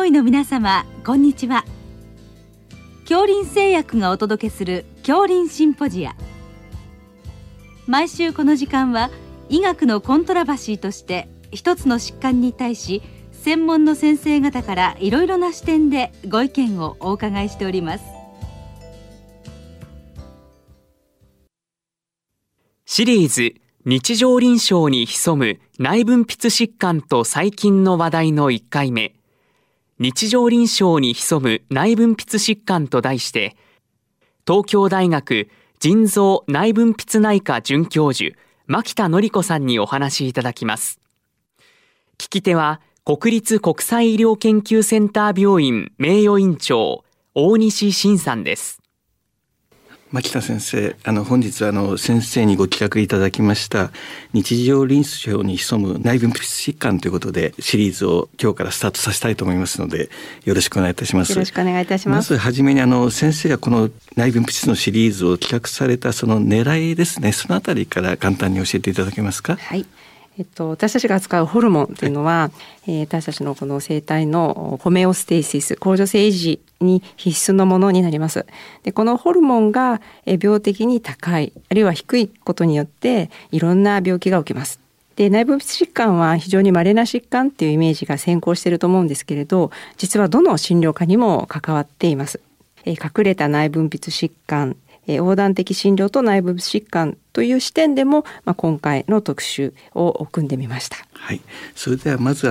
病院の皆様、こんにちは。杏林製薬がお届けする杏林シンポジア。毎週この時間は医学のコントラバシーとして一つの疾患に対し専門の先生方からいろいろな視点でご意見をお伺いしております。シリーズ日常臨床に潜む内分泌疾患と細菌の話題の1回目、日常臨床に潜む内分泌疾患と題して、東京大学腎臓内分泌内科准教授牧田典子さんにお話しいただきます。聞き手は国立国際医療研究センター病院名誉院長大西晋さんです。牧田先生、本日は先生にご企画いただきました日常臨床に潜む内分泌疾患ということでシリーズを今日からスタートさせたいと思いますので、よろしくお願いいたします。よろしくお願いいたします。まずはじめに先生がこの内分泌のシリーズを企画されたその狙いですね、そのあたりから簡単に教えていただけますか。はい、私たちが扱うホルモンというのは、私たちのこの生体のホメオステーシス、恒常性維持に必須のものになります。で、このホルモンが病的に高いあるいは低いことによっていろんな病気が起きます。で、内分泌疾患は非常に稀な疾患っていうイメージが先行していると思うんですけれど、実はどの診療科にも関わっています。隠れた内分泌疾患、横断的診療と内分泌疾患という視点でも、今回の特集を組んでみました。はい、それではまず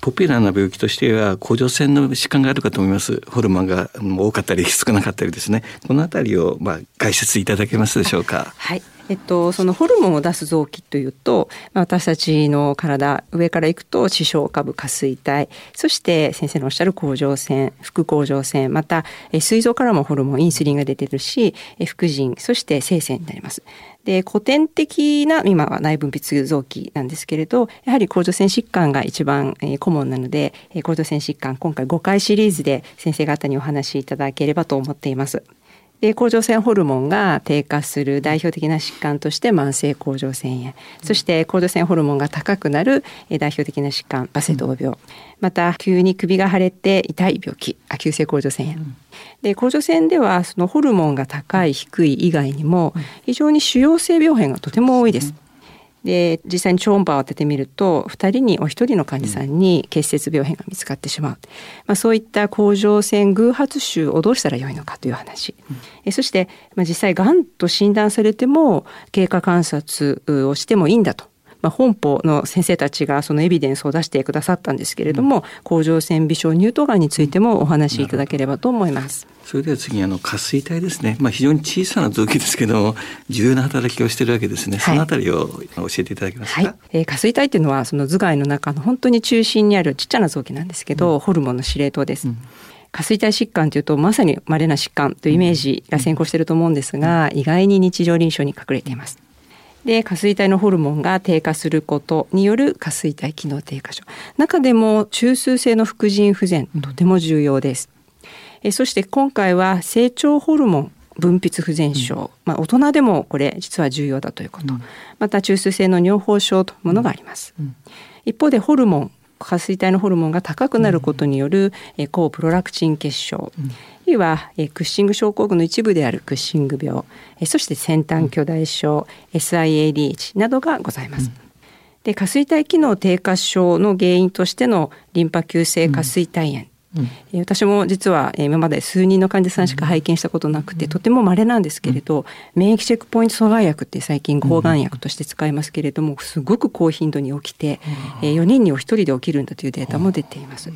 ポピュラーな病気としては甲状腺の疾患があるかと思います。ホルモンが多かったり少なかったりですね、このあたりを解説いただけますでしょうか。はい、そのホルモンを出す臓器というと、私たちの体上からいくと視床下部下垂体、そして先生のおっしゃる甲状腺、副甲状腺、また膵臓からもホルモンインスリンが出てるし、副腎、そして性腺になります。で、古典的な今は内分泌臓器なんですけれど、やはり甲状腺疾患が一番顧問なので、甲状腺疾患今回5回シリーズで先生方にお話しいただければと思っています。で、甲状腺ホルモンが低下する代表的な疾患として慢性甲状腺炎、そして甲状腺ホルモンが高くなる代表的な疾患バセドウ病、また急に首が腫れて痛い病気急性甲状腺炎、で、甲状腺ではそのホルモンが高い低い以外にも非常に腫瘍性病変がとても多いです。で、実際に超音波を当ててみると2人にお一人の患者さんに結節病変が見つかってしまう、そういった甲状腺偶発腫をどうしたらよいのかという話、そして、実際がんと診断されても経過観察をしてもいいんだと、本邦の先生たちがそのエビデンスを出してくださったんですけれども、甲状腺微小乳頭がんについてもお話しいただければと思います。それでは次に下垂体ですね、非常に小さな臓器ですけども重要な働きをしているわけですね、はい、そのあたりを教えていただけますか。はい、下垂体というのはその頭蓋の中の本当に中心にあるちっちゃな臓器なんですけど、ホルモンの司令塔です。下垂体疾患というとまさに稀な疾患というイメージが先行していると思うんですが、意外に日常臨床に隠れています。で、下垂体のホルモンが低下することによる下垂体機能低下症、中でも中枢性の副腎不全、とても重要です。そして今回は成長ホルモン分泌不全症、大人でもこれ実は重要だということ、また中枢性の尿崩症というものがあります。一方でホルモン、下垂体のホルモンが高くなることによる高プロラクチン血症、あるいはクッシング症候群の一部であるクッシング病、そして先端巨大症、SIADH などがございます。で、下垂体機能低下症の原因としてのリンパ球性下垂体炎、私も実は今まで数人の患者さんしか拝見したことなくて、とても稀なんですけれど、免疫チェックポイント阻害薬って最近抗がん薬として使いますけれども、すごく高頻度に起きて、4人にお一人で起きるんだというデータも出ています。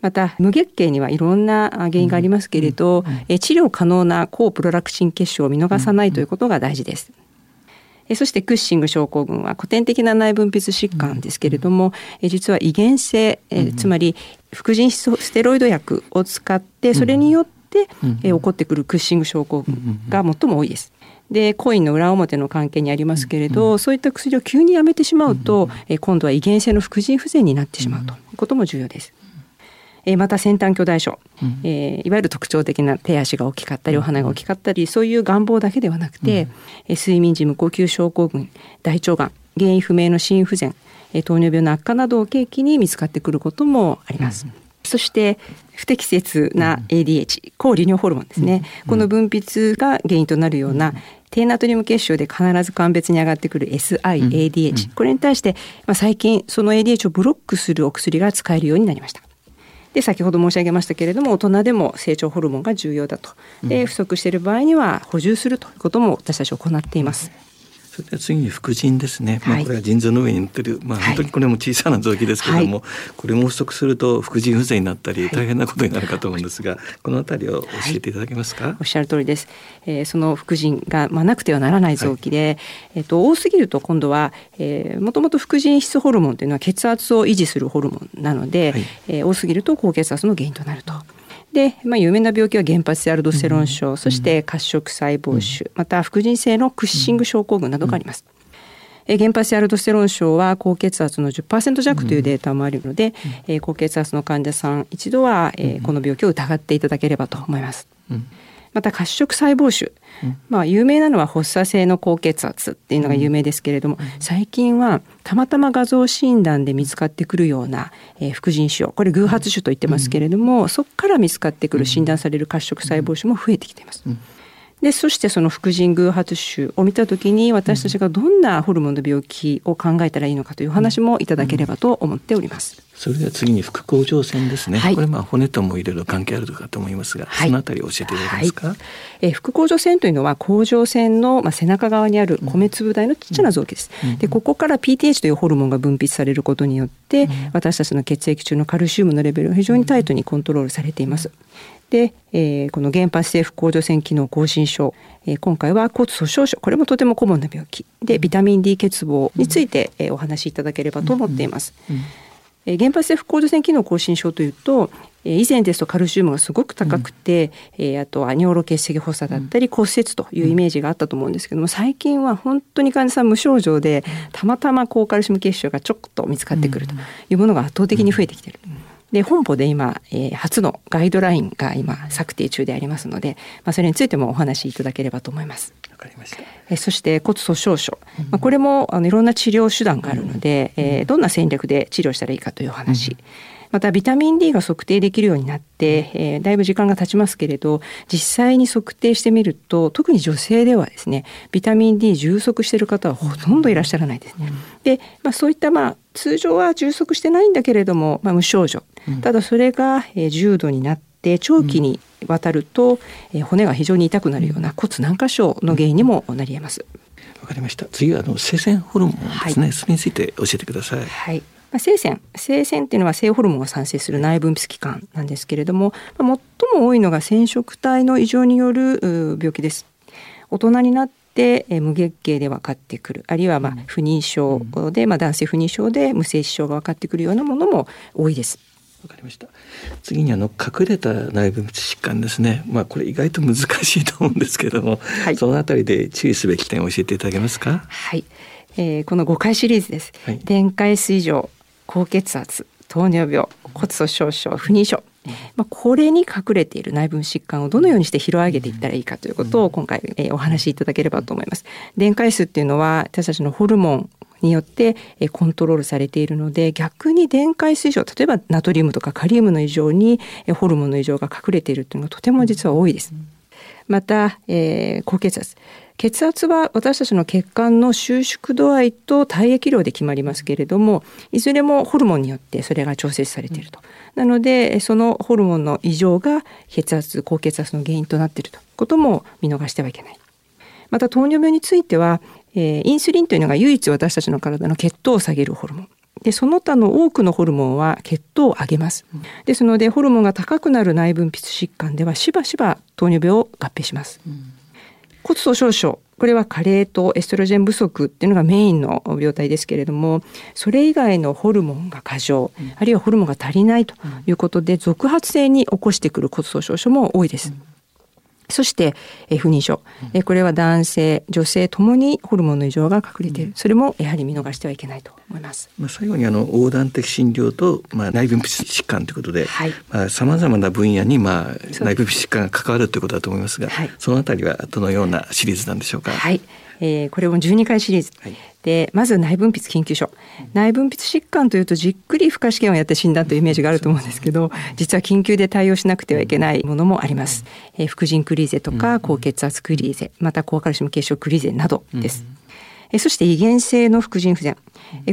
また無月経にはいろんな原因がありますけれど、治療可能な高プロラクチン血症を見逃さないということが大事です。そしてクッシング症候群は古典的な内分泌疾患ですけれども、実は遺伝性、つまり副腎ステロイド薬を使ってそれによって起こってくるクッシング症候群が最も多いです。で、コインの裏表の関係にありますけれど、そういった薬を急にやめてしまうと今度は遺伝性の副腎不全になってしまうということも重要です。また先端巨大症、いわゆる特徴的な手足が大きかったりお鼻が大きかったり、そういう願望だけではなくて、睡眠時無呼吸症候群、大腸がん、原因不明の心不全、糖尿病の悪化などを契機に見つかってくることもあります。そして不適切な ADH、抗利尿ホルモンですね、この分泌が原因となるような低ナトリウム血症で必ず鑑別に上がってくる SIADH、これに対して、最近その ADH をブロックするお薬が使えるようになりました。で、先ほど申し上げましたけれども、大人でも成長ホルモンが重要だと。で、不足している場合には補充するということも私たち行っています。それでは次に副腎ですね、これは腎臓の上に乗っている、本当にこれも小さな臓器ですけれども、これも不足すると副腎不全になったり大変なことになるかと思うんですが、このあたりを教えていただけますか。おっしゃる通りです、その副腎が、なくてはならない臓器で、多すぎると今度はもともと副腎皮質ホルモンというのは血圧を維持するホルモンなので、多すぎると高血圧の原因となると。で、有名な病気は原発性アルドステロン症、そして褐色細胞腫、また副腎性のクッシング症候群などがあります、原発性アルドステロン症は高血圧の 10% 弱というデータもあるので、高血圧の患者さん一度は、この病気を疑っていただければと思います、また褐色細胞腫、有名なのは発作性の高血圧っていうのが有名ですけれども、最近はたまたま画像診断で見つかってくるような、副腎腫瘍、これ偶発腫と言ってますけれども、そこから見つかってくる診断される褐色細胞腫も増えてきています。で、そしてその副腎偶発腫を見たときに私たちがどんなホルモンの病気を考えたらいいのかという話もいただければと思っております。それでは次に副甲状腺ですね、これ骨ともいろいろ関係あるかと思いますが、そのあたり教えていただけますか。副甲状腺というのは甲状腺の、背中側にある米粒大の小さな臓器です、で、ここから PTH というホルモンが分泌されることによって、私たちの血液中のカルシウムのレベルが非常にタイトにコントロールされています。で、この原発性副甲状腺機能亢進症、今回は骨粗しょう症、これもとてもコモンな病気で、ビタミン D 欠乏について、お話しいただければと思っています、原発性副甲状腺機能亢進症というと、以前ですとカルシウムがすごく高くて、あとは尿路結石発作だったり骨折というイメージがあったと思うんですけども、最近は本当に患者さん無症状でたまたま高カルシウム血症がちょっと見つかってくるというものが圧倒的に増えてきている。で、本部で今、初のガイドラインが今策定中でありますので、それについてもお話しいただければと思います。わかりました。そして骨粗しょう症、これもいろんな治療手段があるので、どんな戦略で治療したらいいかという話、またビタミン D が測定できるようになって、だいぶ時間が経ちますけれど、実際に測定してみると、特に女性ではですね、ビタミン D 充足している方はほとんどいらっしゃらないですね。で、そういった通常は充足してないんだけれども、無症状、ただそれが重度になって長期にわたると、骨が非常に痛くなるような骨軟化症の原因にもなり得ます。わかりました。次は性腺ホルモンですね、それについて教えてください。性腺というのは性ホルモンが産生する内分泌器官なんですけれども、最も多いのが染色体の異常による病気です。大人になって無月経で分かってくる、あるいは不妊症で、男性不妊症で無精子症が分かってくるようなものも多いです。わかりました。次に隠れた内分泌疾患ですね、これ意外と難しいと思うんですけれども、そのあたりで注意すべき点を教えていただけますか。この5回シリーズです、電解水上、高血圧、糖尿病、骨粗しょう症、不妊症、これに隠れている内分泌疾患をどのようにして拾い上げていったらいいかということを今回、お話しいただければと思います。電解質っていうのは私たちのホルモンによってコントロールされているので、逆に電解質異常、例えばナトリウムとかカリウムの異常にホルモンの異常が隠れているというのがとても実は多いです。また、高血圧、血圧は私たちの血管の収縮度合いと体液量で決まりますけれども、いずれもホルモンによってそれが調整されていると。なので、そのホルモンの異常が血圧、高血圧の原因となっているということも見逃してはいけない。また糖尿病については、インスリンというのが唯一私たちの体の血糖を下げるホルモンで、その他の多くのホルモンは血糖を上げます。ですので、ホルモンが高くなる内分泌疾患ではしばしば糖尿病を合併します。骨粗しょう症、これは加齢とエストロゲン不足っていうのがメインの病態ですけれども、それ以外のホルモンが過剰、あるいはホルモンが足りないということで、続発性に起こしてくる骨粗しょう症も多いです。そして不妊症、これは男性女性ともにホルモンの異常が隠れている、それもやはり見逃してはいけないと思います、最後に横断的診療と、内分泌疾患ということで、様々な分野に、内分泌疾患が関わるということだと思いますが、そのあたりはどのようなシリーズなんでしょうか。これも12回シリーズ、でまず内分泌研究所、内分泌疾患というとじっくり負荷試験をやって診断というイメージがあると思うんですけど、実は緊急で対応しなくてはいけないものもあります。副腎クリーゼとか高血圧クリーゼ、また高カルシウム血症クリーゼなどです。そして遺伝性の副腎不全、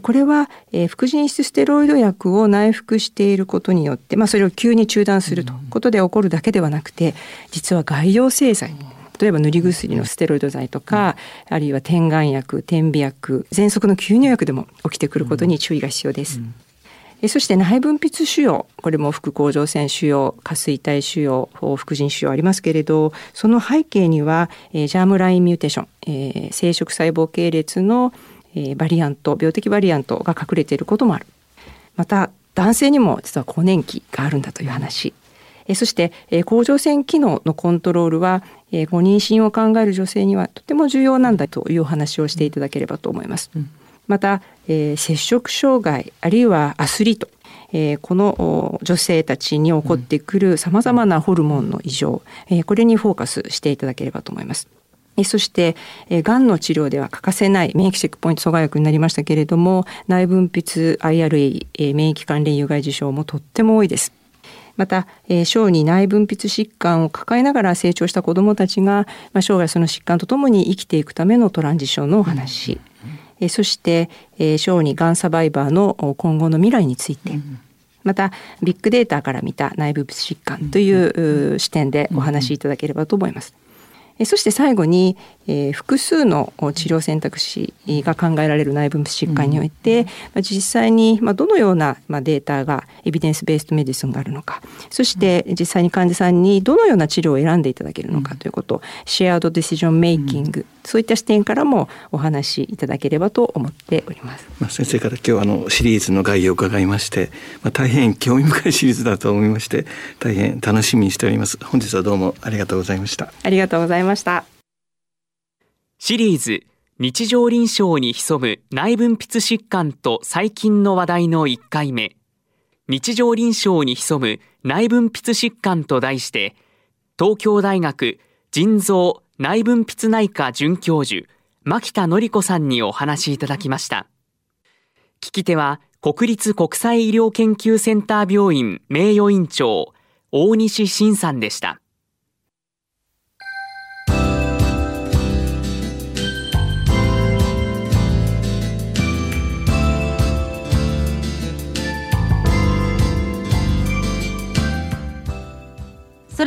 これは副腎質ステロイド薬を内服していることによって、それを急に中断するということで起こるだけではなくて、実は外用製剤、例えば塗り薬のステロイド剤とか、あるいは点眼薬、点鼻薬、喘息の吸入薬でも起きてくることに注意が必要です。そして内分泌腫瘍、これも副甲状腺腫瘍、下垂体腫瘍、副腎腫瘍ありますけれど、その背景にはジャームラインミューテーション、生殖細胞系列のバリアント、病的バリアントが隠れていることもある。また男性にも実は更年期があるんだという話。そして甲状腺機能のコントロールはご妊娠を考える女性にはとても重要なんだというお話をしていただければと思います。また、摂食障害あるいはアスリート、この女性たちに起こってくるさまざまなホルモンの異常、これにフォーカスしていただければと思います。そしてがんの治療では欠かせない免疫チェックポイント阻害薬になりましたけれども、内分泌 irAE、免疫関連有害事象もとっても多いです。また、小児内分泌疾患を抱えながら成長した子どもたちが、生涯その疾患とともに生きていくためのトランジションのお話、そして小児がんサバイバーの今後の未来について、またビッグデータから見た内部疾患という視点でお話しいただければと思います。そして最後に、複数の治療選択肢が考えられる内分泌疾患において、実際にどのようなデータがエビデンスベースドメディスンがあるのか、そして実際に患者さんにどのような治療を選んでいただけるのかということを、シェアードディシジョンメイキング、そういった視点からもお話しいただければと思っております。先生から今日シリーズの概要を伺いまして、大変興味深いシリーズだと思いまして、大変楽しみにしております。本日はどうもありがとうございました。ありがとうございました。シリーズ日常臨床に潜む内分泌疾患と最近の話題の1回目、日常臨床に潜む内分泌疾患と題して、東京大学腎臓内分泌内科准教授牧田典子さんにお話いただきました。聞き手は国立国際医療研究センター病院名誉院長大西晋さんでした。そ